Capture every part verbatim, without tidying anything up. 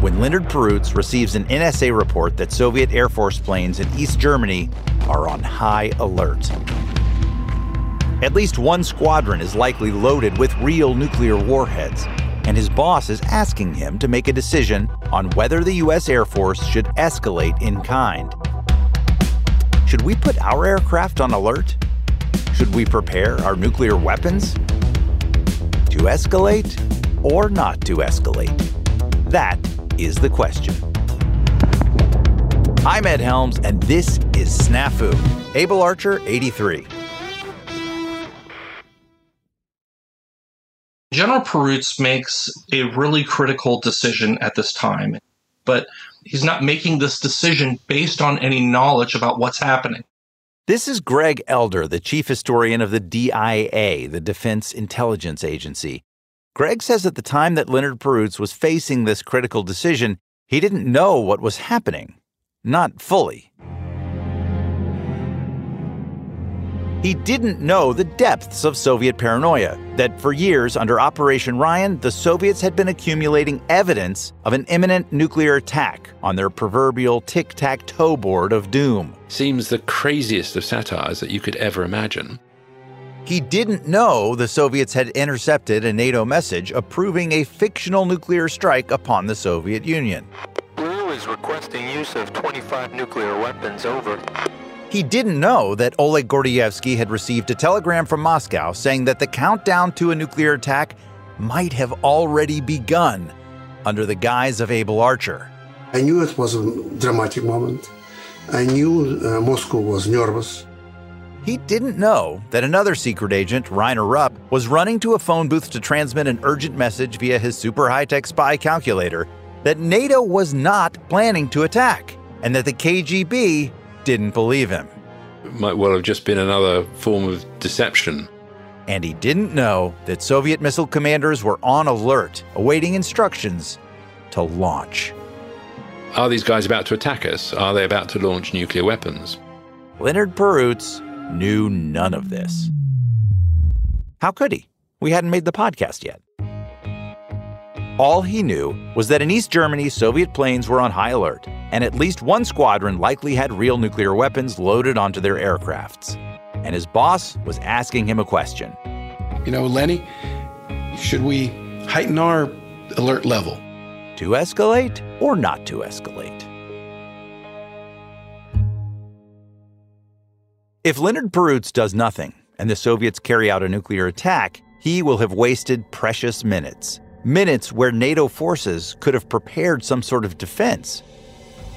when Leonard Perroots receives an N S A report that Soviet Air Force planes in East Germany are on high alert. At least one squadron is likely loaded with real nuclear warheads, and his boss is asking him to make a decision on whether the U S Air Force should escalate in kind. Should we put our aircraft on alert? Should we prepare our nuclear weapons? To escalate or not to escalate? That is the question. I'm Ed Helms, and this is SNAFU, Able Archer eighty-three. General Perroots makes a really critical decision at this time, but he's not making this decision based on any knowledge about what's happening. This is Greg Elder, the chief historian of the D I A, the Defense Intelligence Agency. Greg says at the time that Leonard Perroots was facing this critical decision, he didn't know what was happening. Not fully. He didn't know the depths of Soviet paranoia, that for years under Operation Ryan, the Soviets had been accumulating evidence of an imminent nuclear attack on their proverbial tic-tac-toe board of doom. Seems the craziest of satires that you could ever imagine. He didn't know the Soviets had intercepted a NATO message approving a fictional nuclear strike upon the Soviet Union. Rue is requesting use of twenty-five nuclear weapons, over. He didn't know that Oleg Gordievsky had received a telegram from Moscow saying that the countdown to a nuclear attack might have already begun under the guise of Able Archer. I knew it was a dramatic moment. I knew uh, Moscow was nervous. He didn't know that another secret agent, Reiner Rupp, was running to a phone booth to transmit an urgent message via his super high-tech spy calculator that NATO was not planning to attack, and that the K G B didn't believe him. It might well have just been another form of deception. And he didn't know that Soviet missile commanders were on alert, awaiting instructions to launch. Are these guys about to attack us? Are they about to launch nuclear weapons? Leonard Perroots knew none of this. How could he? We hadn't made the podcast yet. All he knew was that in East Germany, Soviet planes were on high alert, and at least one squadron likely had real nuclear weapons loaded onto their aircrafts. And his boss was asking him a question. You know, Lenny, should we heighten our alert level? To escalate or not to escalate? If Leonard Perroots does nothing and the Soviets carry out a nuclear attack, he will have wasted precious minutes. Minutes where NATO forces could have prepared some sort of defense.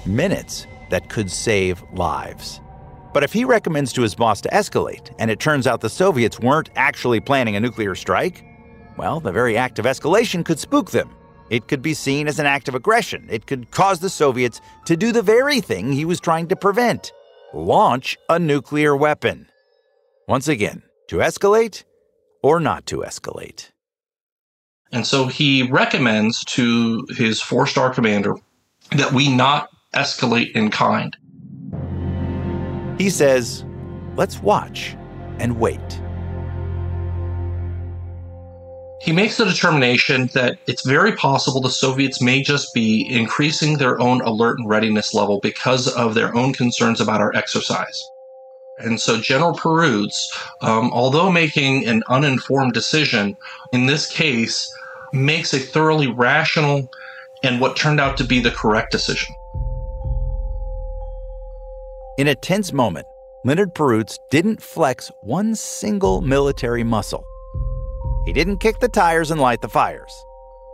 Minutes that could save lives. But if he recommends to his boss to escalate, and it turns out the Soviets weren't actually planning a nuclear strike, well, the very act of escalation could spook them. It could be seen as an act of aggression. It could cause the Soviets to do the very thing he was trying to prevent, launch a nuclear weapon. Once again, to escalate or not to escalate. And so he recommends to his four-star commander that we not escalate in kind. He says, let's watch and wait. He makes the determination that it's very possible the Soviets may just be increasing their own alert and readiness level because of their own concerns about our exercise. And so General Perroots, um, although making an uninformed decision, in this case, makes a thoroughly rational and what turned out to be the correct decision. In a tense moment, Leonard Perroots didn't flex one single military muscle. He didn't kick the tires and light the fires.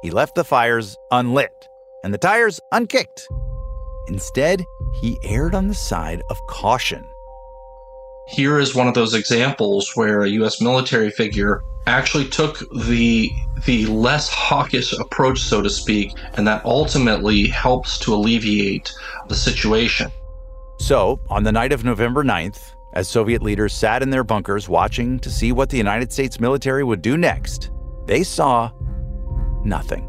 He left the fires unlit and the tires unkicked. Instead, he erred on the side of caution. Here is one of those examples where a U S military figure actually took the, the less hawkish approach, so to speak, and that ultimately helps to alleviate the situation. So, on the night of November ninth, as Soviet leaders sat in their bunkers watching to see what the United States military would do next, they saw nothing.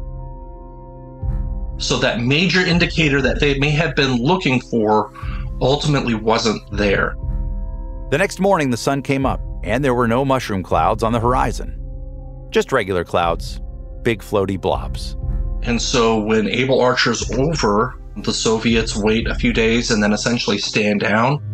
So that major indicator that they may have been looking for ultimately wasn't there. The next morning, the sun came up, and there were no mushroom clouds on the horizon. Just regular clouds, big floaty blobs. And so when Able Archer's over, the Soviets wait a few days and then essentially stand down.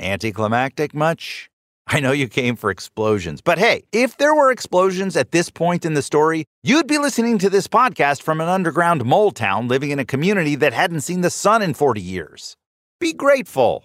Anticlimactic much? I know you came for explosions, but hey, if there were explosions at this point in the story, you'd be listening to this podcast from an underground mole town living in a community that hadn't seen the sun in forty years. Be grateful.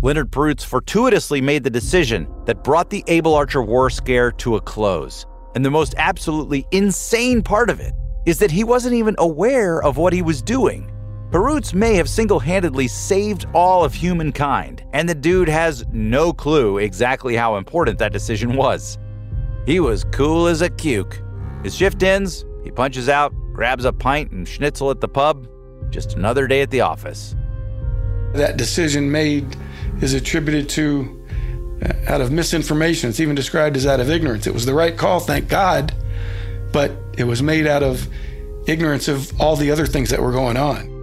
Leonard Perroots fortuitously made the decision that brought the Able Archer war scare to a close. And the most absolutely insane part of it is that he wasn't even aware of what he was doing. Perroots may have single-handedly saved all of humankind, and the dude has no clue exactly how important that decision was. He was cool as a cuke. His shift ends, he punches out, grabs a pint and schnitzel at the pub. Just another day at the office. That decision made is attributed to uh, out of misinformation. It's even described as out of ignorance. It was the right call, thank God, but it was made out of ignorance of all the other things that were going on.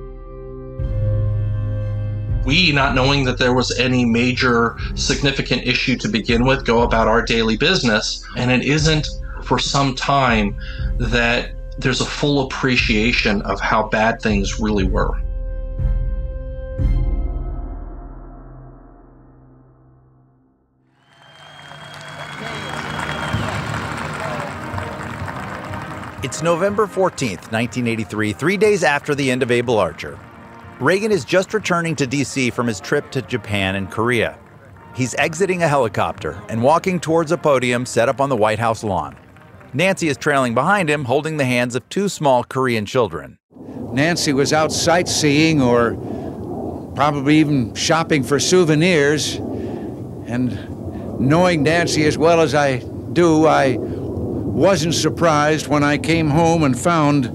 We, not knowing that there was any major significant issue to begin with, go about our daily business, and it isn't for some time that there's a full appreciation of how bad things really were. It's November fourteenth, nineteen eighty-three, three days after the end of Able Archer. Reagan is just returning to D C from his trip to Japan and Korea. He's exiting a helicopter and walking towards a podium set up on the White House lawn. Nancy is trailing behind him, holding the hands of two small Korean children. Nancy was out sightseeing or probably even shopping for souvenirs. And knowing Nancy as well as I do, I wasn't surprised when I came home and found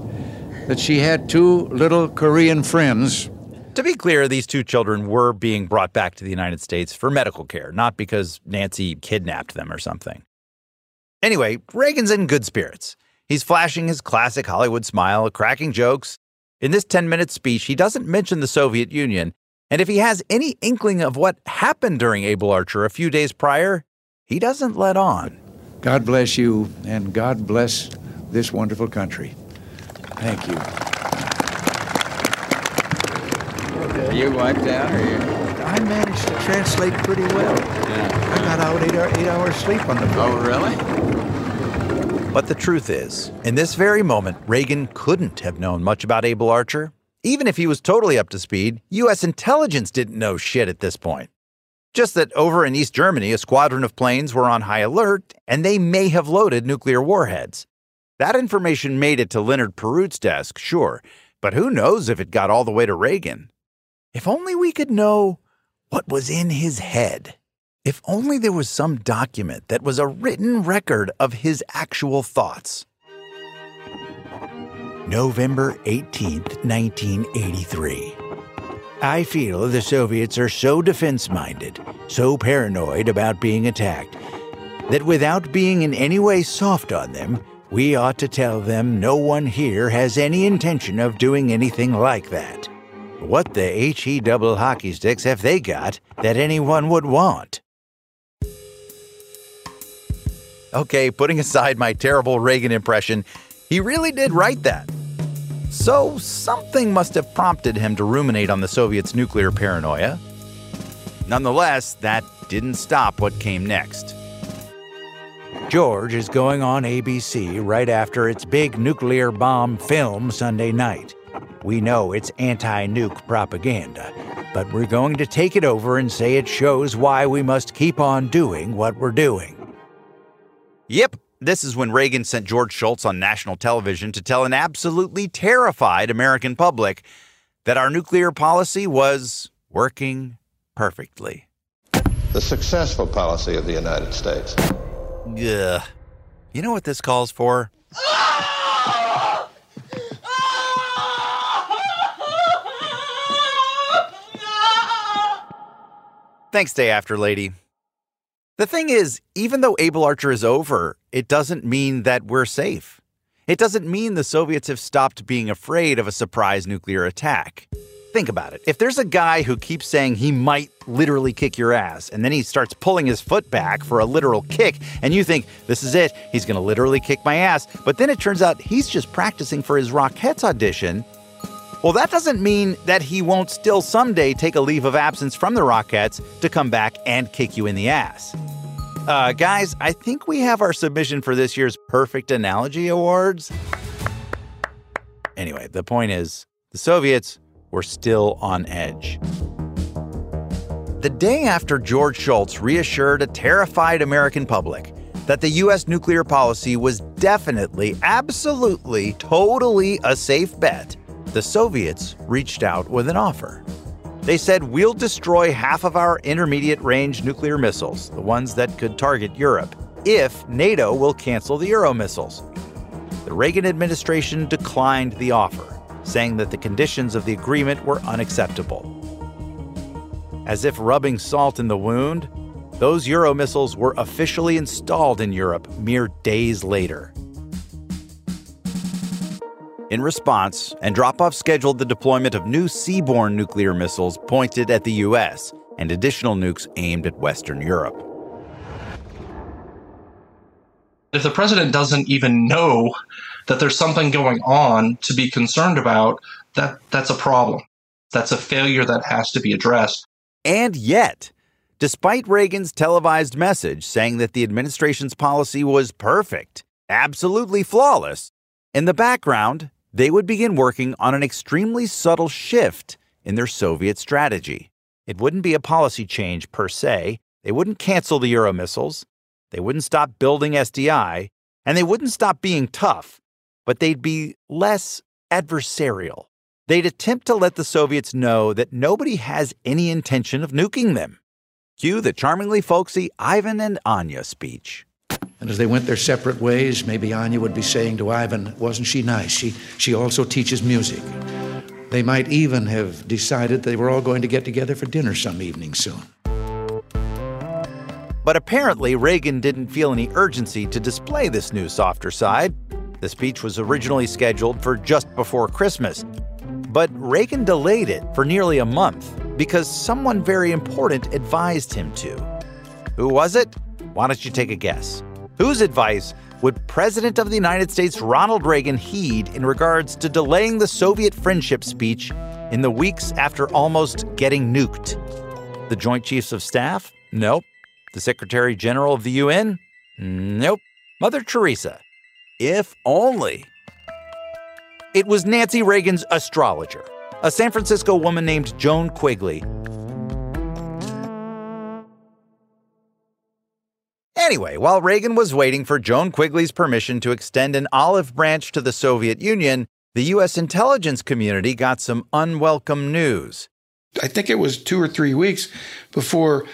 that she had two little Korean friends. To be clear, these two children were being brought back to the United States for medical care, not because Nancy kidnapped them or something. Anyway, Reagan's in good spirits. He's flashing his classic Hollywood smile, cracking jokes. In this ten-minute speech, he doesn't mention the Soviet Union, and if he has any inkling of what happened during Able Archer a few days prior, he doesn't let on. God bless you, and God bless this wonderful country. Thank you. Are you wiped out? Or you? I managed to translate pretty well. Yeah. I got out eight, hour, eight hours sleep on the plane. Oh, really? But the truth is, in this very moment, Reagan couldn't have known much about Able Archer. Even if he was totally up to speed, U S intelligence didn't know shit at this point. Just that over in East Germany, a squadron of planes were on high alert, and they may have loaded nuclear warheads. That information made it to Leonard Perroots' desk, sure, but who knows if it got all the way to Reagan. If only we could know what was in his head. If only there was some document that was a written record of his actual thoughts. November eighteenth, nineteen eighty-three. I feel the Soviets are so defense-minded, so paranoid about being attacked, that without being in any way soft on them, we ought to tell them no one here has any intention of doing anything like that. What the H-E double hockey sticks have they got that anyone would want? Okay, putting aside my terrible Reagan impression, he really did write that. So something must have prompted him to ruminate on the Soviets' nuclear paranoia. Nonetheless, that didn't stop what came next. George is going on A B C right after its big nuclear bomb film Sunday night. We know it's anti-nuke propaganda, but we're going to take it over and say it shows why we must keep on doing what we're doing. Yep. This is when Reagan sent George Shultz on national television to tell an absolutely terrified American public that our nuclear policy was working perfectly. The successful policy of the United States. Ugh. You know what this calls for? Thanks, Day After Lady. The thing is, even though Able Archer is over, it doesn't mean that we're safe. It doesn't mean the Soviets have stopped being afraid of a surprise nuclear attack. Think about it. If there's a guy who keeps saying he might literally kick your ass, and then he starts pulling his foot back for a literal kick, and you think, this is it, he's going to literally kick my ass, but then it turns out he's just practicing for his Rockettes audition, well, that doesn't mean that he won't still someday take a leave of absence from the Rockettes to come back and kick you in the ass. Uh, guys, I think we have our submission for this year's Perfect Analogy Awards. Anyway, the point is, the Soviets were still on edge. The day after George Shultz reassured a terrified American public that the U S nuclear policy was definitely, absolutely, totally a safe bet, the Soviets reached out with an offer. They said, we'll destroy half of our intermediate-range nuclear missiles, the ones that could target Europe, if NATO will cancel the Euro missiles. The Reagan administration declined the offer, saying that the conditions of the agreement were unacceptable. As if rubbing salt in the wound, those Euro missiles were officially installed in Europe mere days later. In response, Andropov scheduled the deployment of new seaborne nuclear missiles pointed at the U S and additional nukes aimed at Western Europe. If the president doesn't even know that there's something going on to be concerned about, that, that's a problem. That's a failure that has to be addressed. And yet, despite Reagan's televised message saying that the administration's policy was perfect, absolutely flawless, in the background, they would begin working on an extremely subtle shift in their Soviet strategy. It wouldn't be a policy change per se, they wouldn't cancel the Euro missiles, they wouldn't stop building S D I, and they wouldn't stop being tough, but they'd be less adversarial. They'd attempt to let the Soviets know that nobody has any intention of nuking them. Cue the charmingly folksy Ivan and Anya speech. And as they went their separate ways, maybe Anya would be saying to Ivan, wasn't she nice? She, she also teaches music. They might even have decided they were all going to get together for dinner some evening soon. But apparently, Reagan didn't feel any urgency to display this new softer side. The speech was originally scheduled for just before Christmas. But Reagan delayed it for nearly a month because someone very important advised him to. Who was it? Why don't you take a guess? Whose advice would President of the United States Ronald Reagan heed in regards to delaying the Soviet friendship speech in the weeks after almost getting nuked? The Joint Chiefs of Staff? Nope. The Secretary General of the U N? Nope. Mother Teresa? If only. It was Nancy Reagan's astrologer, a San Francisco woman named Joan Quigley. Anyway, while Reagan was waiting for Joan Quigley's permission to extend an olive branch to the Soviet Union, the U S intelligence community got some unwelcome news. I think it was two or three weeks before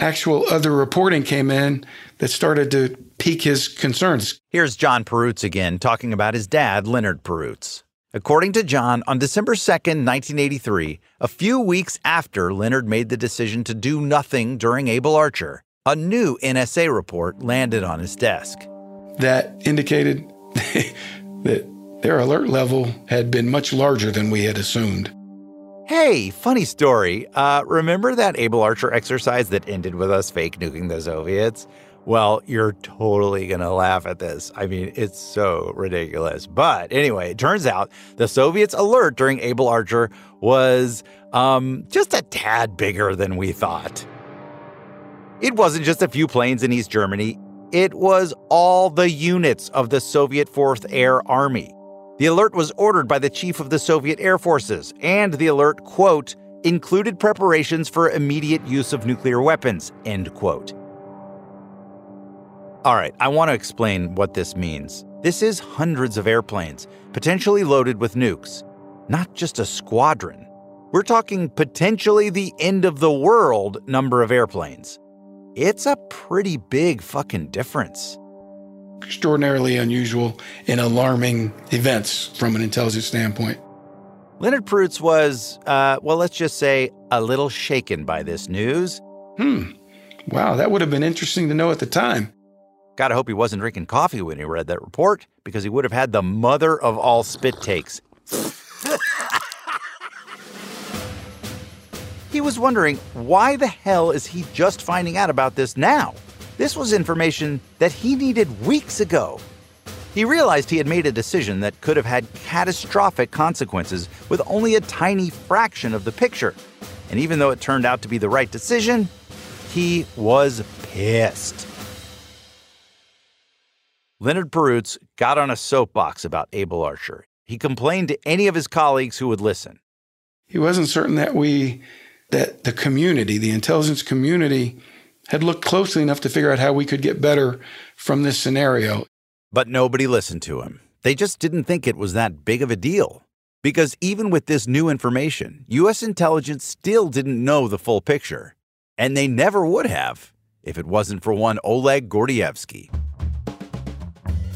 actual other reporting came in that started to pique his concerns. Here's John Perroots again talking about his dad, Leonard Perroots. According to John, on December second, nineteen eighty-three, a few weeks after Leonard made the decision to do nothing during Able Archer, a new N S A report landed on his desk. That indicated that their alert level had been much larger than we had assumed. Hey, funny story. Uh, remember that Able Archer exercise that ended with us fake nuking the Soviets? Well, you're totally going to laugh at this. I mean, it's so ridiculous. But anyway, it turns out the Soviets' alert during Able Archer was um, just a tad bigger than we thought. It wasn't just a few planes in East Germany. It was all the units of the Soviet Fourth Air Army. The alert was ordered by the chief of the Soviet Air Forces, and the alert, quote, included preparations for immediate use of nuclear weapons, end quote. All right, I want to explain what this means. This is hundreds of airplanes, potentially loaded with nukes, not just a squadron. We're talking potentially the end of the world number of airplanes. It's a pretty big fucking difference. Extraordinarily unusual and alarming events from an intelligence standpoint. Leonard Perroots was, uh, well, let's just say, a little shaken by this news. Hmm. Wow, that would have been interesting to know at the time. Gotta hope he wasn't drinking coffee when he read that report, because he would have had the mother of all spit takes. He was wondering, why the hell is he just finding out about this now? This was information that he needed weeks ago. He realized he had made a decision that could have had catastrophic consequences with only a tiny fraction of the picture. And even though it turned out to be the right decision, he was pissed. Leonard Perroots got on a soapbox about Able Archer. He complained to any of his colleagues who would listen. He wasn't certain that we, that the community, the intelligence community, had looked closely enough to figure out how we could get better from this scenario. But nobody listened to him. They just didn't think it was that big of a deal. Because even with this new information, U S intelligence still didn't know the full picture. And they never would have if it wasn't for one Oleg Gordievsky.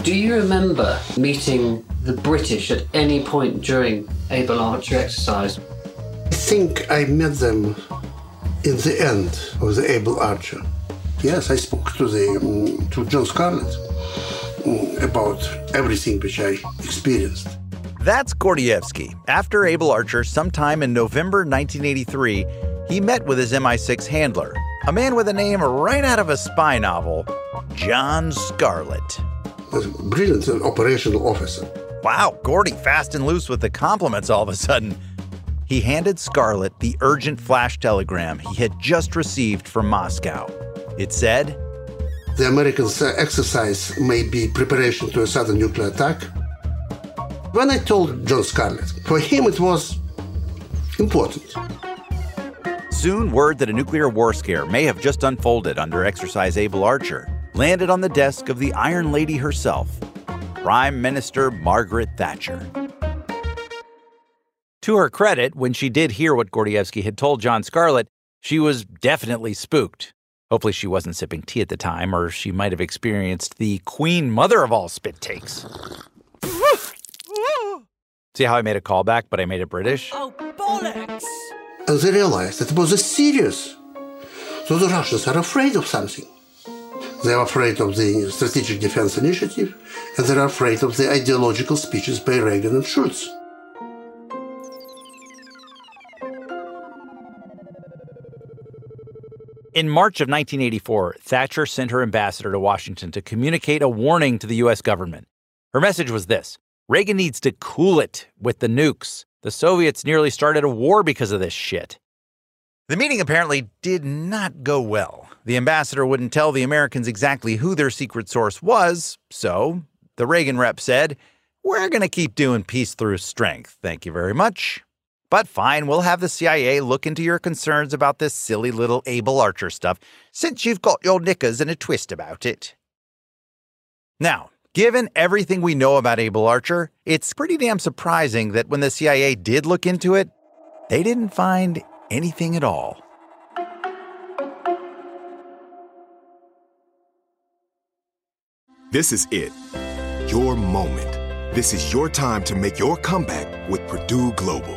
Do you remember meeting the British at any point during Able Archer exercise? I think I met them in the end of the Able Archer. Yes, I spoke to the um, to John Scarlett um, about everything which I experienced. That's Gordievsky. After Able Archer, sometime in November nineteen eighty-three, he met with his M I six handler, a man with a name right out of a spy novel, John Scarlett. A brilliant and operational officer. Wow, Gordy fast and loose with the compliments all of a sudden. He handed Scarlett the urgent flash telegram he had just received from Moscow. It said, the American exercise may be preparation to a sudden nuclear attack. When I told John Scarlett, for him it was important. Soon, word that a nuclear war scare may have just unfolded under Exercise Able Archer landed on the desk of the Iron Lady herself, Prime Minister Margaret Thatcher. To her credit, when she did hear what Gordievsky had told John Scarlett, she was definitely spooked. Hopefully she wasn't sipping tea at the time, or she might have experienced the queen mother of all spit takes. See how I made a callback, but I made it British? Oh, bollocks! And they realized that it was serious. So the Russians are afraid of something. They are afraid of the Strategic Defense Initiative, and they are afraid of the ideological speeches by Reagan and Shultz. In March of nineteen eighty-four, Thatcher sent her ambassador to Washington to communicate a warning to the U S government. Her message was this: Reagan needs to cool it with the nukes. The Soviets nearly started a war because of this shit. The meeting apparently did not go well. The ambassador wouldn't tell the Americans exactly who their secret source was, so the Reagan rep said, we're going to keep doing peace through strength, thank you very much. But fine, we'll have the C I A look into your concerns about this silly little Able Archer stuff, since you've got your knickers in a twist about it. Now, given everything we know about Able Archer, it's pretty damn surprising that when the C I A did look into it, they didn't find anything at all. This is it. Your moment. This is your time to make your comeback with Purdue Global.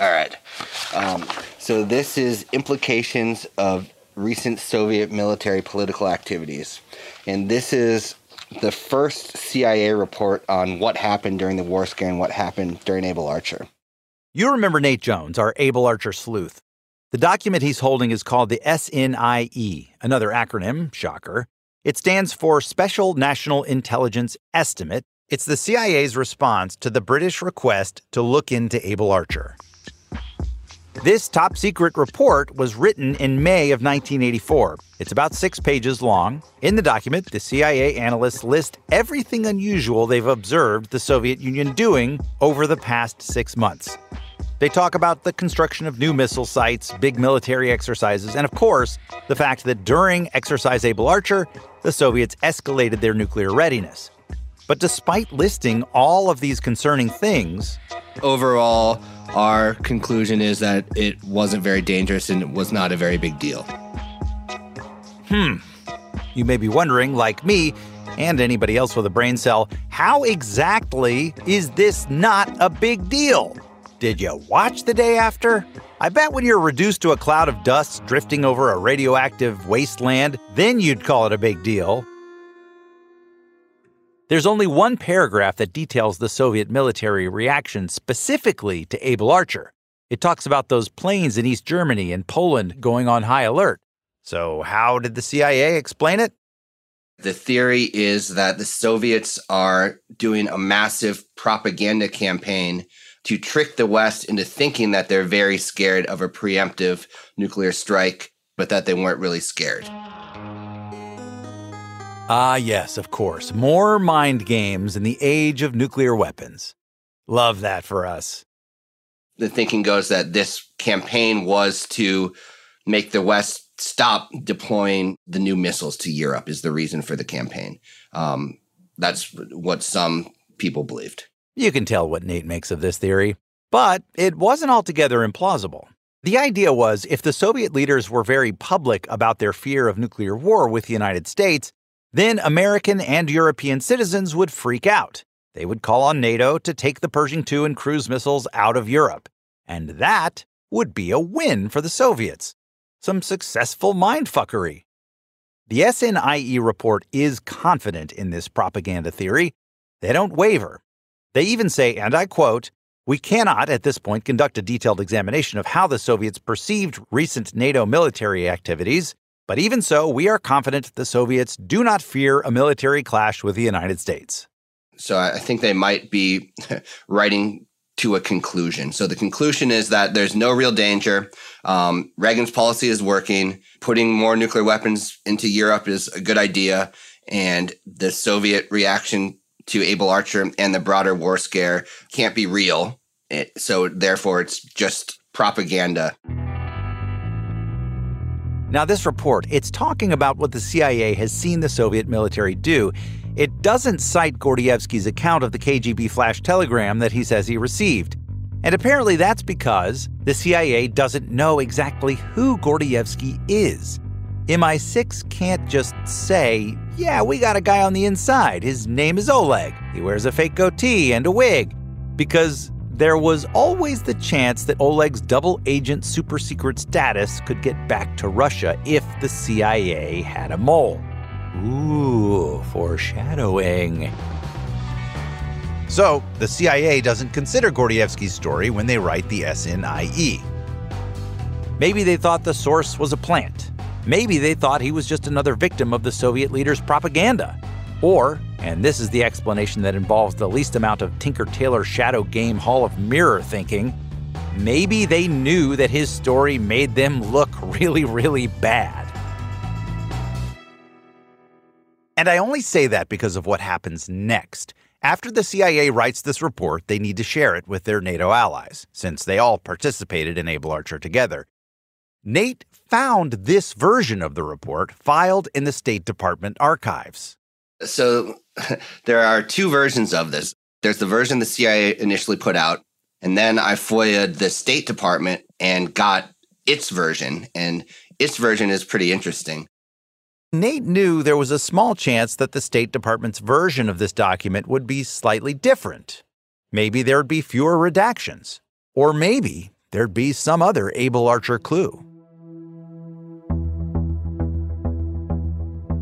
All right. Um, so this is implications of recent Soviet military political activities. And this is the first C I A report on what happened during the war scare and what happened during Able Archer. You remember Nate Jones, our Able Archer sleuth. The document he's holding is called the S N I E, another acronym, shocker. It stands for Special National Intelligence Estimate. It's the C I A's response to the British request to look into Able Archer. This top-secret report was written in May of nineteen eighty-four. It's about six pages long. In the document, the C I A analysts list everything unusual they've observed the Soviet Union doing over the past six months. They talk about the construction of new missile sites, big military exercises, and, of course, the fact that during Exercise Able Archer, the Soviets escalated their nuclear readiness. But despite listing all of these concerning things... Overall, our conclusion is that it wasn't very dangerous and it was not a very big deal. Hmm. You may be wondering, like me and anybody else with a brain cell, how exactly is this not a big deal? Did you watch the day after? I bet when you're reduced to a cloud of dust drifting over a radioactive wasteland, then you'd call it a big deal. There's only one paragraph that details the Soviet military reaction specifically to Able Archer. It talks about those planes in East Germany and Poland going on high alert. So how did the C I A explain it? The theory is that the Soviets are doing a massive propaganda campaign to trick the West into thinking that they're very scared of a preemptive nuclear strike, but that they weren't really scared. Ah, yes, of course. More mind games in the age of nuclear weapons. Love that for us. the thinking goes that this campaign was to make the West stop deploying the new missiles to Europe is the reason for the campaign. Um, that's what some people believed. You can tell what Nate makes of this theory, but it wasn't altogether implausible. The idea was if the Soviet leaders were very public about their fear of nuclear war with the United States, then American and European citizens would freak out. They would call on NATO to take the Pershing two and cruise missiles out of Europe. And that would be a win for the Soviets. Some successful mindfuckery. The S N I E report is confident in this propaganda theory. They don't waver. They even say, and I quote, "We cannot at this point conduct a detailed examination of how the Soviets perceived recent NATO military activities, but even so, we are confident the Soviets do not fear a military clash with the United States." So I think they might be writing to a conclusion. So the conclusion is that there's no real danger. Um, Reagan's policy is working. Putting more nuclear weapons into Europe is a good idea. And the Soviet reaction to Able Archer and the broader war scare can't be real. It, so therefore, it's just propaganda. Now, this report, it's talking about what the C I A has seen the Soviet military do. It doesn't cite Gordievsky's account of the K G B flash telegram that he says he received. And apparently that's because the C I A doesn't know exactly who Gordievsky is. M I six can't just say, yeah, we got a guy on the inside. His name is Oleg. He wears a fake goatee and a wig. Because there was always the chance that Oleg's double-agent super-secret status could get back to Russia if the C I A had a mole. Ooh, foreshadowing. So, the C I A doesn't consider Gordievsky's story when they write the S N I E. Maybe they thought the source was a plant. Maybe they thought he was just another victim of the Soviet leaders' propaganda. Or, and this is the explanation that involves the least amount of Tinker Tailor shadow game Hall of Mirror thinking, maybe they knew that his story made them look really, really bad. And I only say that because of what happens next. After the C I A writes this report, they need to share it with their NATO allies, since they all participated in Able Archer together. Nate found this version of the report filed in the State Department archives. So there are two versions of this. There's the version the C I A initially put out, and then I FOIA'd the State Department and got its version, and its version is pretty interesting. Nate knew there was a small chance that the State Department's version of this document would be slightly different. Maybe there'd be fewer redactions. Or maybe there'd be some other Able Archer clue.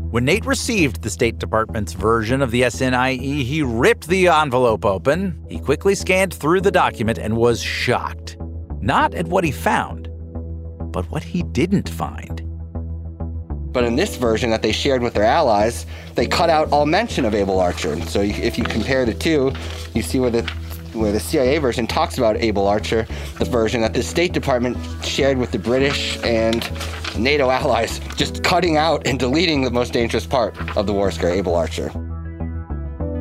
When Nate received the State Department's version of the S N I E, he ripped the envelope open. He quickly scanned through the document and was shocked. Not at what he found, but what he didn't find. But in this version that they shared with their allies, they cut out all mention of Able Archer. So if you compare the two, you see where the, where the C I A version talks about Able Archer, the version that the State Department shared with the British and NATO allies, just cutting out and deleting the most dangerous part of the war scare, Able Archer.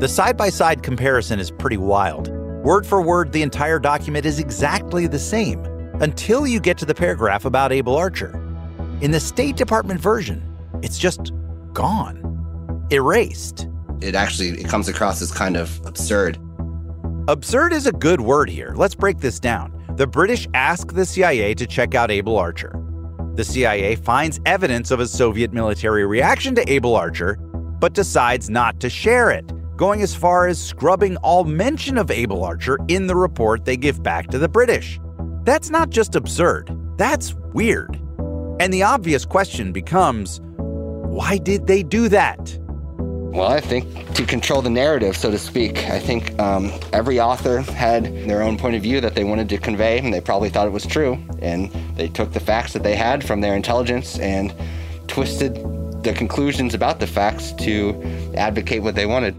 The side-by-side comparison is pretty wild. Word for word, the entire document is exactly the same, until you get to the paragraph about Able Archer. In the State Department version, it's just gone, erased. It actually it comes across as kind of absurd. Absurd is a good word here. Let's break this down. The British ask the C I A to check out Able Archer. The C I A finds evidence of a Soviet military reaction to Able Archer, but decides not to share it, going as far as scrubbing all mention of Able Archer in the report they give back to the British. That's not just absurd, that's weird. And the obvious question becomes, why did they do that? Well, I think to control the narrative, so to speak. I think um, every author had their own point of view that they wanted to convey, and they probably thought it was true. And they took the facts that they had from their intelligence and twisted the conclusions about the facts to advocate what they wanted.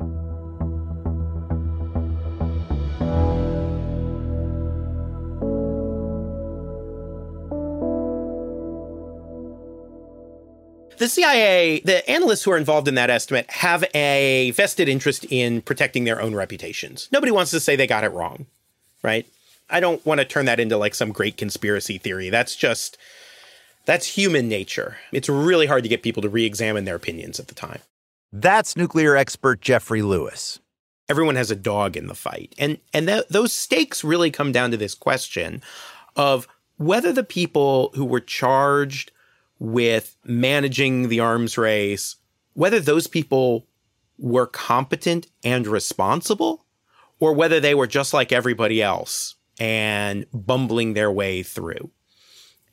The C I A, the analysts who are involved in that estimate have a vested interest in protecting their own reputations. Nobody wants to say they got it wrong, right? I don't want to turn that into like some great conspiracy theory. That's just, that's human nature. It's really hard to get people to re-examine their opinions at the time. That's nuclear expert Jeffrey Lewis. Everyone has a dog in the fight. And, and th- those stakes really come down to this question of whether the people who were charged with managing the arms race, whether those people were competent and responsible, or whether they were just like everybody else and bumbling their way through.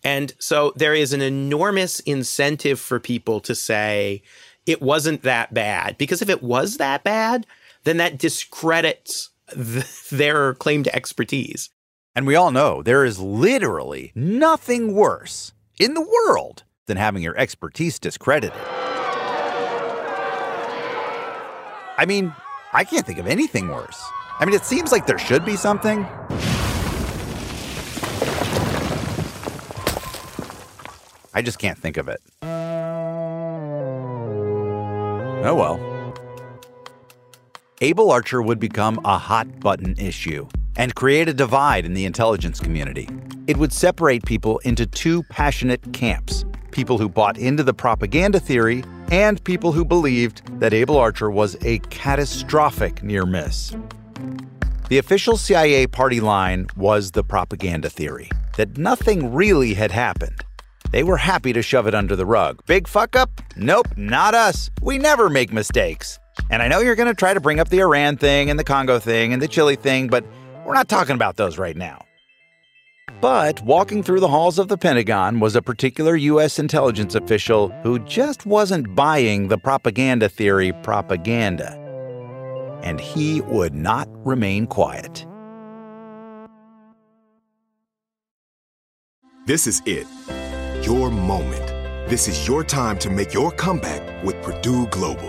And so there is an enormous incentive for people to say it wasn't that bad, because if it was that bad, then that discredits th- their claim to expertise. And we all know there is literally nothing worse in the world than having your expertise discredited. I mean, I can't think of anything worse. I mean, it seems like there should be something. I just can't think of it. Oh well. Able Archer would become a hot-button issue and create a divide in the intelligence community. It would separate people into two passionate camps, people who bought into the propaganda theory and people who believed that Able Archer was a catastrophic near miss. The official C I A party line was the propaganda theory, that nothing really had happened. They were happy to shove it under the rug. Big fuck up? Nope, not us. We never make mistakes. And I know you're going to try to bring up the Iran thing and the Congo thing and the Chile thing, but we're not talking about those right now. But walking through the halls of the Pentagon was a particular U S intelligence official who just wasn't buying the propaganda theory propaganda. And he would not remain quiet. This is it. Your moment. This is your time to make your comeback with Purdue Global.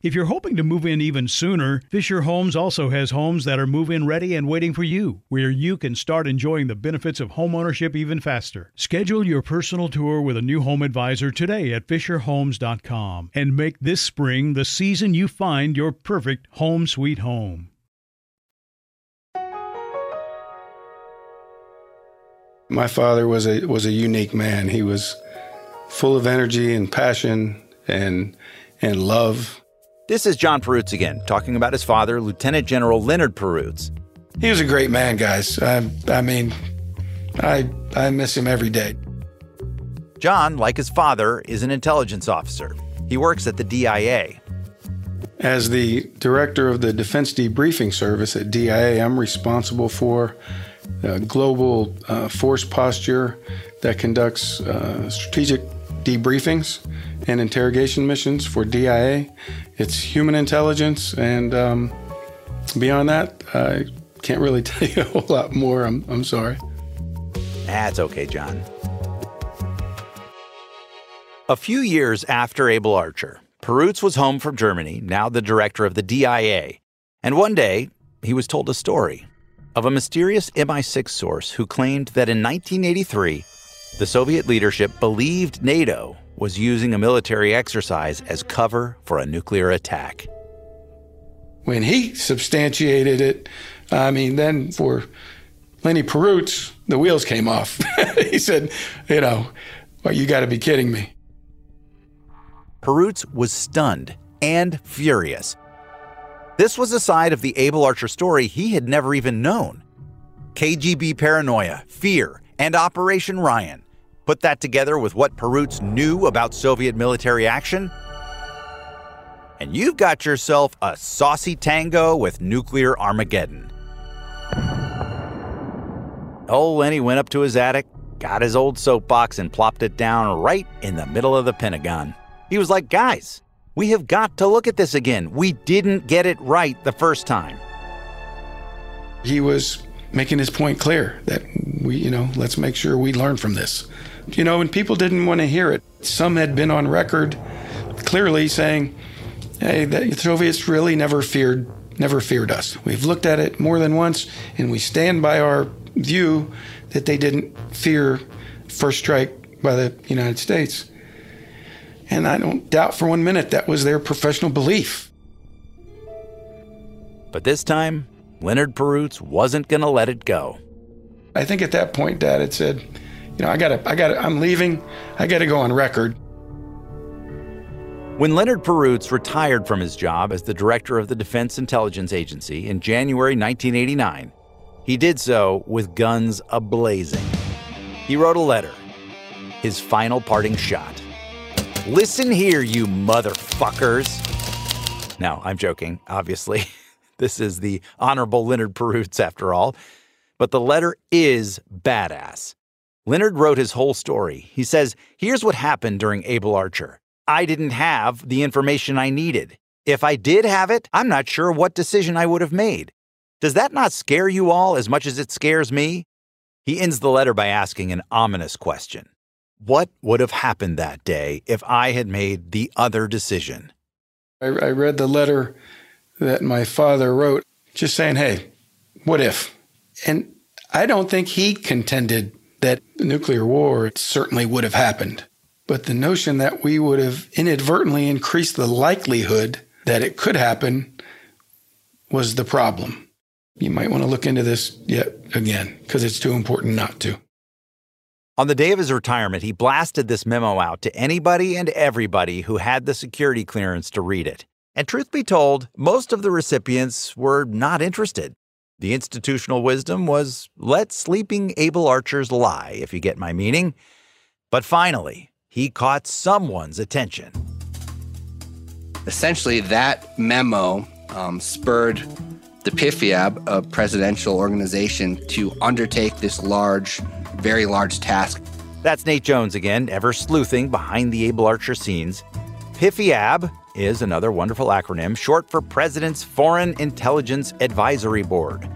If you're hoping to move in even sooner, Fisher Homes also has homes that are move-in ready and waiting for you, where you can start enjoying the benefits of homeownership even faster. Schedule your personal tour with a new home advisor today at fisher homes dot com and make this spring the season you find your Your perfect home sweet home. My father was a was a unique man. He was full of energy and passion and and love. This is John Perroots again, talking about his father, Lieutenant General Leonard Perroots. He was a great man, guys. I, I mean, I I miss him every day. John, like his father, is an intelligence officer. He works at the D I A. As the director of the Defense Debriefing Service at D I A, I'm responsible for uh, global uh, force posture that conducts uh, strategic debriefings and interrogation missions for D I A. It's human intelligence, and um, beyond that, I can't really tell you a whole lot more. I'm, I'm sorry. That's okay, John. A few years after Able Archer, Perroots was home from Germany, now the director of the D I A. And one day, he was told a story of a mysterious M I six source who claimed that in nineteen eighty-three, the Soviet leadership believed NATO was using a military exercise as cover for a nuclear attack. When he substantiated it, I mean, then for Lenny Perroots, the wheels came off. He said, you know, well, you got to be kidding me. Perroots was stunned and furious. This was a side of the Able Archer story he had never even known. K G B paranoia, fear, and Operation Ryan. Put that together with what Perroots knew about Soviet military action, and you've got yourself a saucy tango with nuclear Armageddon. Old Lenny went up to his attic, got his old soapbox, and plopped it down right in the middle of the Pentagon. He was like, guys, we have got to look at this again. We didn't get it right the first time. He was making his point clear that we, you know, let's make sure we learn from this. You know, and people didn't want to hear it. Some had been on record clearly saying, hey, the Soviets really never feared, never feared us. We've looked at it more than once, and we stand by our view that they didn't fear first strike by the United States. And I don't doubt for one minute that was their professional belief. But this time, Leonard Perroots wasn't going to let it go. I think at that point, Dad had said, you know, I gotta, I gotta, I'm leaving. I got to go on record. When Leonard Perroots retired from his job as the director of the Defense Intelligence Agency in January nineteen eighty-nine, he did so with guns ablazing. He wrote a letter, his final parting shot. Listen here, you motherfuckers. No, I'm joking, obviously. This is the Honorable Leonard Perroots, after all. But the letter is badass. Leonard wrote his whole story. He says, here's what happened during Able Archer. I didn't have the information I needed. If I did have it, I'm not sure what decision I would have made. Does that not scare you all as much as it scares me? He ends the letter by asking an ominous question. What would have happened that day if I had made the other decision? I, I read the letter that my father wrote, just saying, hey, what if? And I don't think he contended that the nuclear war certainly would have happened. But the notion that we would have inadvertently increased the likelihood that it could happen was the problem. You might want to look into this yet again, because it's too important not to. On the day of his retirement, he blasted this memo out to anybody and everybody who had the security clearance to read it. And truth be told, most of the recipients were not interested. The institutional wisdom was, let sleeping Able Archers lie, if you get my meaning. But finally, he caught someone's attention. Essentially, that memo um, spurred the P F I A B, a presidential organization, to undertake this large very large task. That's Nate Jones again, ever sleuthing behind the Able Archer scenes. P F I A B is another wonderful acronym, short for President's Foreign Intelligence Advisory Board.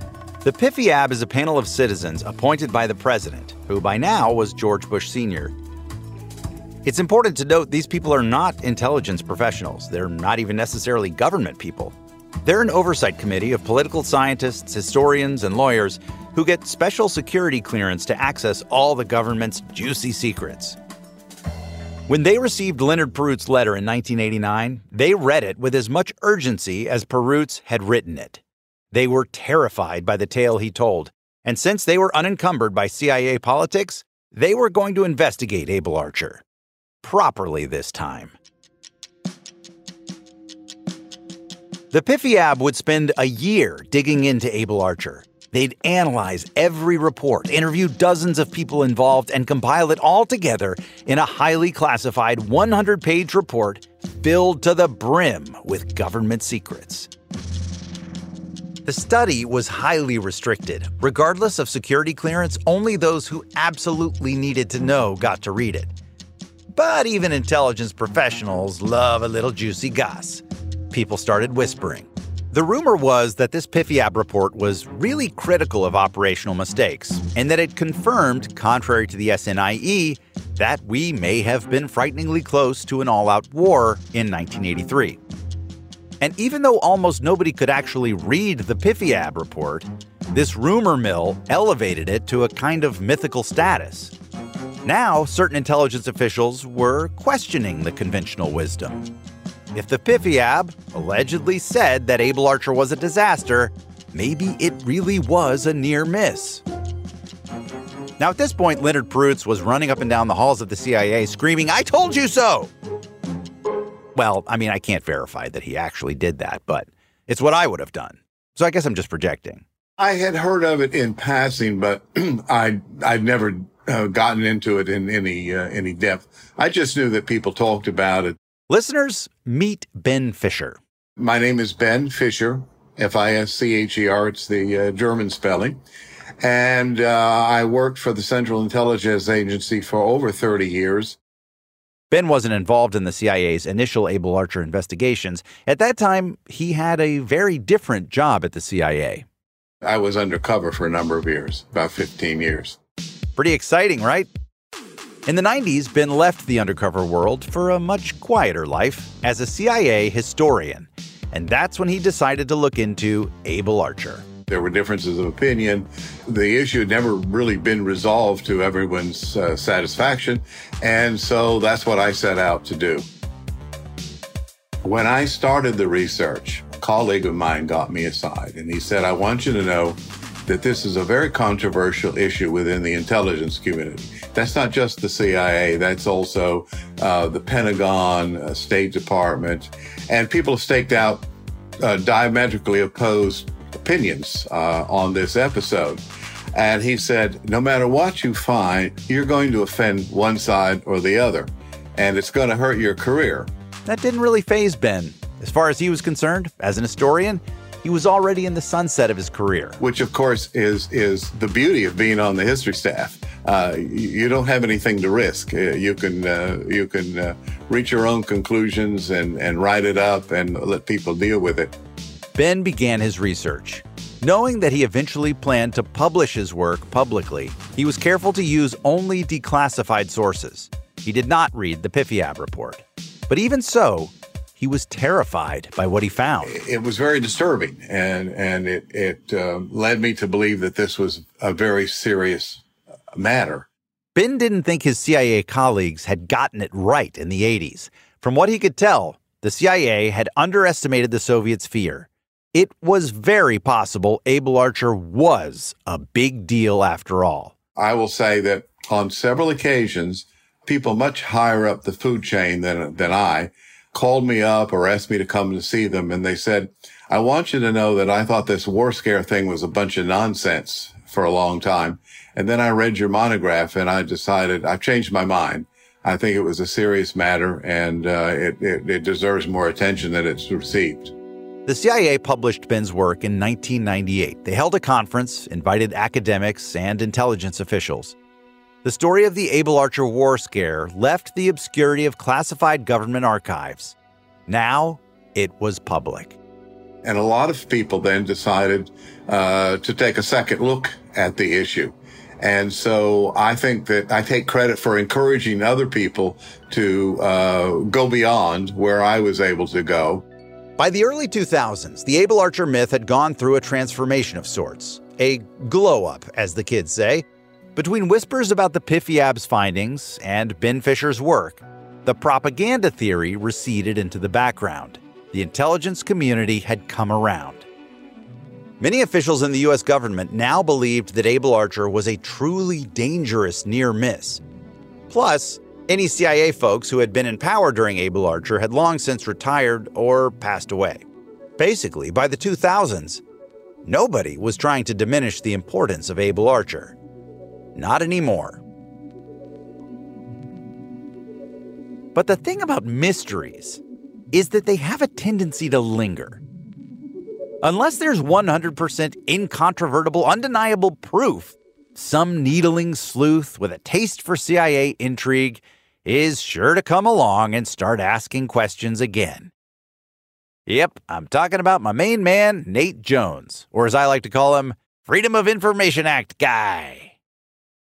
The P F I A B is a panel of citizens appointed by the president, who by now was George Bush Senior It's important to note these people are not intelligence professionals. They're not even necessarily government people. They're an oversight committee of political scientists, historians, and lawyers who get special security clearance to access all the government's juicy secrets. When they received Leonard Perroots' letter in nineteen eighty-nine, they read it with as much urgency as Perroots had written it. They were terrified by the tale he told, and since they were unencumbered by C I A politics, they were going to investigate Able Archer. Properly this time. The P F I A B would spend a year digging into Able Archer. They'd analyze every report, interview dozens of people involved, and compile it all together in a highly classified one hundred page report filled to the brim with government secrets. The study was highly restricted. Regardless of security clearance, only those who absolutely needed to know got to read it. But even intelligence professionals love a little juicy goss. People started whispering. The rumor was that this P F I A B report was really critical of operational mistakes and that it confirmed, contrary to the S N I E, that we may have been frighteningly close to an all-out war in nineteen eighty-three. And even though almost nobody could actually read the P F I A B report, this rumor mill elevated it to a kind of mythical status. Now, certain intelligence officials were questioning the conventional wisdom. If the P F I A B allegedly said that Able Archer was a disaster, maybe it really was a near miss. Now, at this point, Leonard Perroots was running up and down the halls of the C I A screaming, "I told you so!" Well, I mean, I can't verify that he actually did that, but it's what I would have done. So I guess I'm just projecting. I had heard of it in passing, but I, I've never uh, gotten into it in any, uh, any depth. I just knew that people talked about it. Listeners, meet Ben Fisher. My name is Ben Fisher, F I S C H E R. It's the uh, German spelling. And uh, I worked for the Central Intelligence Agency for over thirty years. Ben wasn't involved in the C I A's initial Able Archer investigations. At that time, he had a very different job at the C I A. I was undercover for a number of years, about fifteen years. Pretty exciting, right? In the nineties, Ben left the undercover world for a much quieter life as a C I A historian. And that's when he decided to look into Able Archer. There were differences of opinion. The issue had never really been resolved to everyone's uh, satisfaction. And so that's what I set out to do. When I started the research, a colleague of mine got me aside and he said, "I want you to know that this is a very controversial issue within the intelligence community. That's not just the C I A, that's also uh, the Pentagon, uh, State Department, and people staked out uh, diametrically opposed opinions uh, on this episode." And he said, "No matter what you find, you're going to offend one side or the other, and it's going to hurt your career." That didn't really faze Ben. As far as he was concerned, as an historian, he was already in the sunset of his career. Which, of course, is is the beauty of being on the history staff. Uh, you don't have anything to risk. You can uh, you can uh, reach your own conclusions and, and write it up and let people deal with it. Ben began his research. Knowing that he eventually planned to publish his work publicly, he was careful to use only declassified sources. He did not read the P F I A B report. But even so, he was terrified by what he found. It was very disturbing, and and it, it uh, led me to believe that this was a very serious matter. Ben didn't think his C I A colleagues had gotten it right in the eighties. From what he could tell, the C I A had underestimated the Soviets' fear. It was very possible Able Archer was a big deal after all. I will say that on several occasions, people much higher up the food chain than than I called me up or asked me to come to see them, and they said, "I want you to know that I thought this war scare thing was a bunch of nonsense for a long time. And then I read your monograph, and I decided, I've changed my mind. I think it was a serious matter, and uh, it, it, it deserves more attention than it's received." The C I A published Ben's work in nineteen ninety-eight. They held a conference, invited academics and intelligence officials. The story of the Able Archer war scare left the obscurity of classified government archives. Now, it was public. And a lot of people then decided uh, to take a second look at the issue. And so I think that I take credit for encouraging other people to uh, go beyond where I was able to go. By the early two thousands, the Able Archer myth had gone through a transformation of sorts, a glow-up, as the kids say. Between whispers about the P F I A B's findings and Ben Fisher's work, the propaganda theory receded into the background. The intelligence community had come around. Many officials in the U S government now believed that Able Archer was a truly dangerous near miss. Plus, any C I A folks who had been in power during Able Archer had long since retired or passed away. Basically, by the two thousands, nobody was trying to diminish the importance of Able Archer. Not anymore. But the thing about mysteries is that they have a tendency to linger. Unless there's one hundred percent incontrovertible, undeniable proof, some needling sleuth with a taste for C I A intrigue is sure to come along and start asking questions again. Yep, I'm talking about my main man, Nate Jones, or as I like to call him, Freedom of Information Act guy.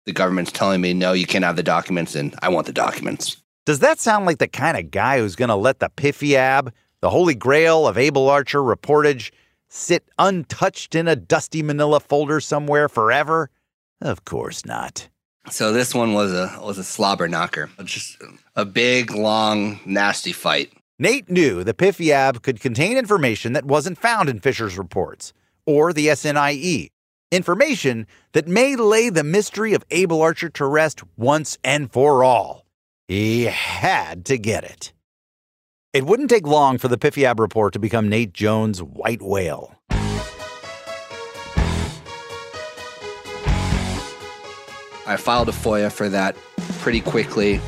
The government's telling me, no, you can't have the documents, and I want the documents. Does that sound like the kind of guy who's going to let the P F I A B, the holy grail of Able Archer reportage, sit untouched in a dusty manila folder somewhere forever? Of course not. So this one was a was a slobber knocker. Just a big, long, nasty fight. Nate knew the P F I A B could contain information that wasn't found in Fisher's reports or the S N I E, information that may lay the mystery of Able Archer to rest once and for all. He had to get it. It wouldn't take long for the P F I A B report to become Nate Jones' white whale. I filed a FOIA for that pretty quickly.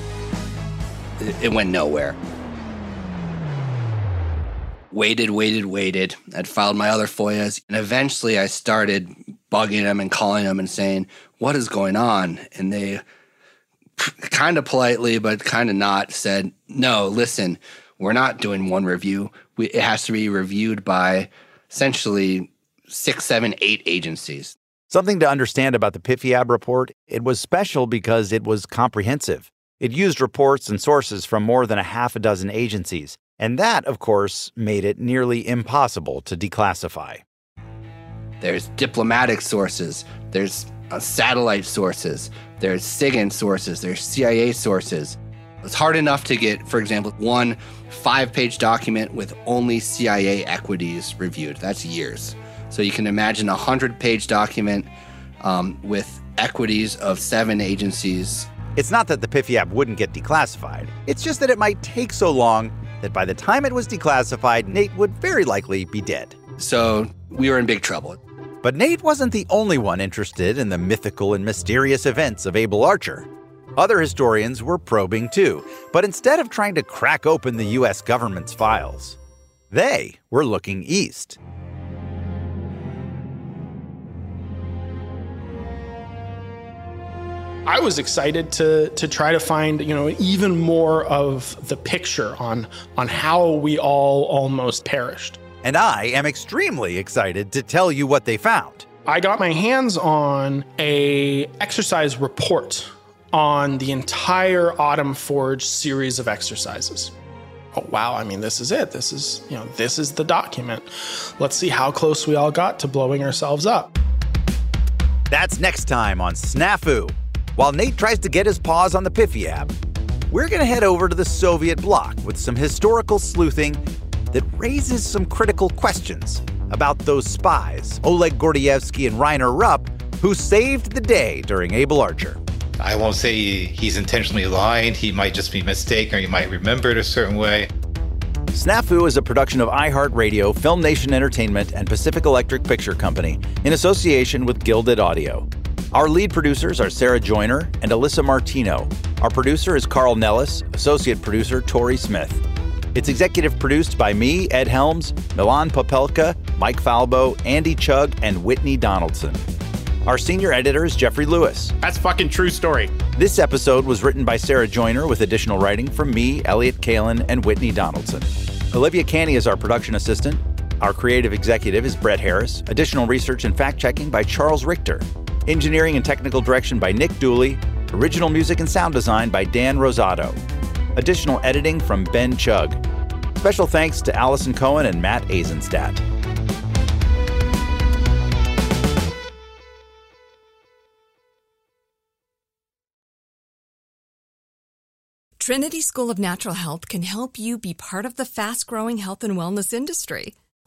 It went nowhere. Waited, waited, waited. I'd filed my other FOIAs, and eventually I started bugging them and calling them and saying, what is going on? And they kind of politely, but kind of not, said, no, listen, we're not doing one review. We, it has to be reviewed by essentially six, seven, eight agencies. Something to understand about the P F I A B report, it was special because it was comprehensive. It used reports and sources from more than a half a dozen agencies. And that, of course, made it nearly impossible to declassify. There's diplomatic sources. There's uh, satellite sources. There's SIGINT sources. There's C I A sources. It's hard enough to get, for example, one five-page document with only C I A equities reviewed. That's years. So you can imagine a hundred-page document um, with equities of seven agencies. It's not that the P F I A B wouldn't get declassified. It's just that it might take so long that by the time it was declassified, Nate would very likely be dead. So we were in big trouble. But Nate wasn't the only one interested in the mythical and mysterious events of Able Archer. Other historians were probing too, but instead of trying to crack open the U S government's files, they were looking east. I was excited to to try to find, you know, even more of the picture on on how we all almost perished. And I am extremely excited to tell you what they found. I got my hands on an exercise report on the entire Autumn Forge series of exercises. Oh, wow, I mean, this is it. This is, you know, this is the document. Let's see how close we all got to blowing ourselves up. That's next time on SNAFU. While Nate tries to get his paws on the P F I A B, we're going to head over to the Soviet bloc with some historical sleuthing that raises some critical questions about those spies, Oleg Gordievsky and Reiner Rupp, who saved the day during Able Archer. I won't say he's intentionally lying. He might just be mistaken, or he might remember it a certain way. SNAFU is a production of iHeartRadio, Film Nation Entertainment, and Pacific Electric Picture Company in association with Gilded Audio. Our lead producers are Sarah Joyner and Alyssa Martino. Our producer is Carl Nellis, associate producer Tori Smith. It's executive produced by me, Ed Helms, Milan Popelka, Mike Falbo, Andy Chug, and Whitney Donaldson. Our senior editor is Jeffrey Lewis. That's fucking true story. This episode was written by Sarah Joyner with additional writing from me, Elliot Kalin, and Whitney Donaldson. Olivia Canny is our production assistant. Our creative executive is Brett Harris. Additional research and fact-checking by Charles Richter. Engineering and technical direction by Nick Dooley. Original music and sound design by Dan Rosado. Additional editing from Ben Chug. Special thanks to Allison Cohen and Matt Eisenstadt. Trinity School of Natural Health can help you be part of the fast-growing health and wellness industry.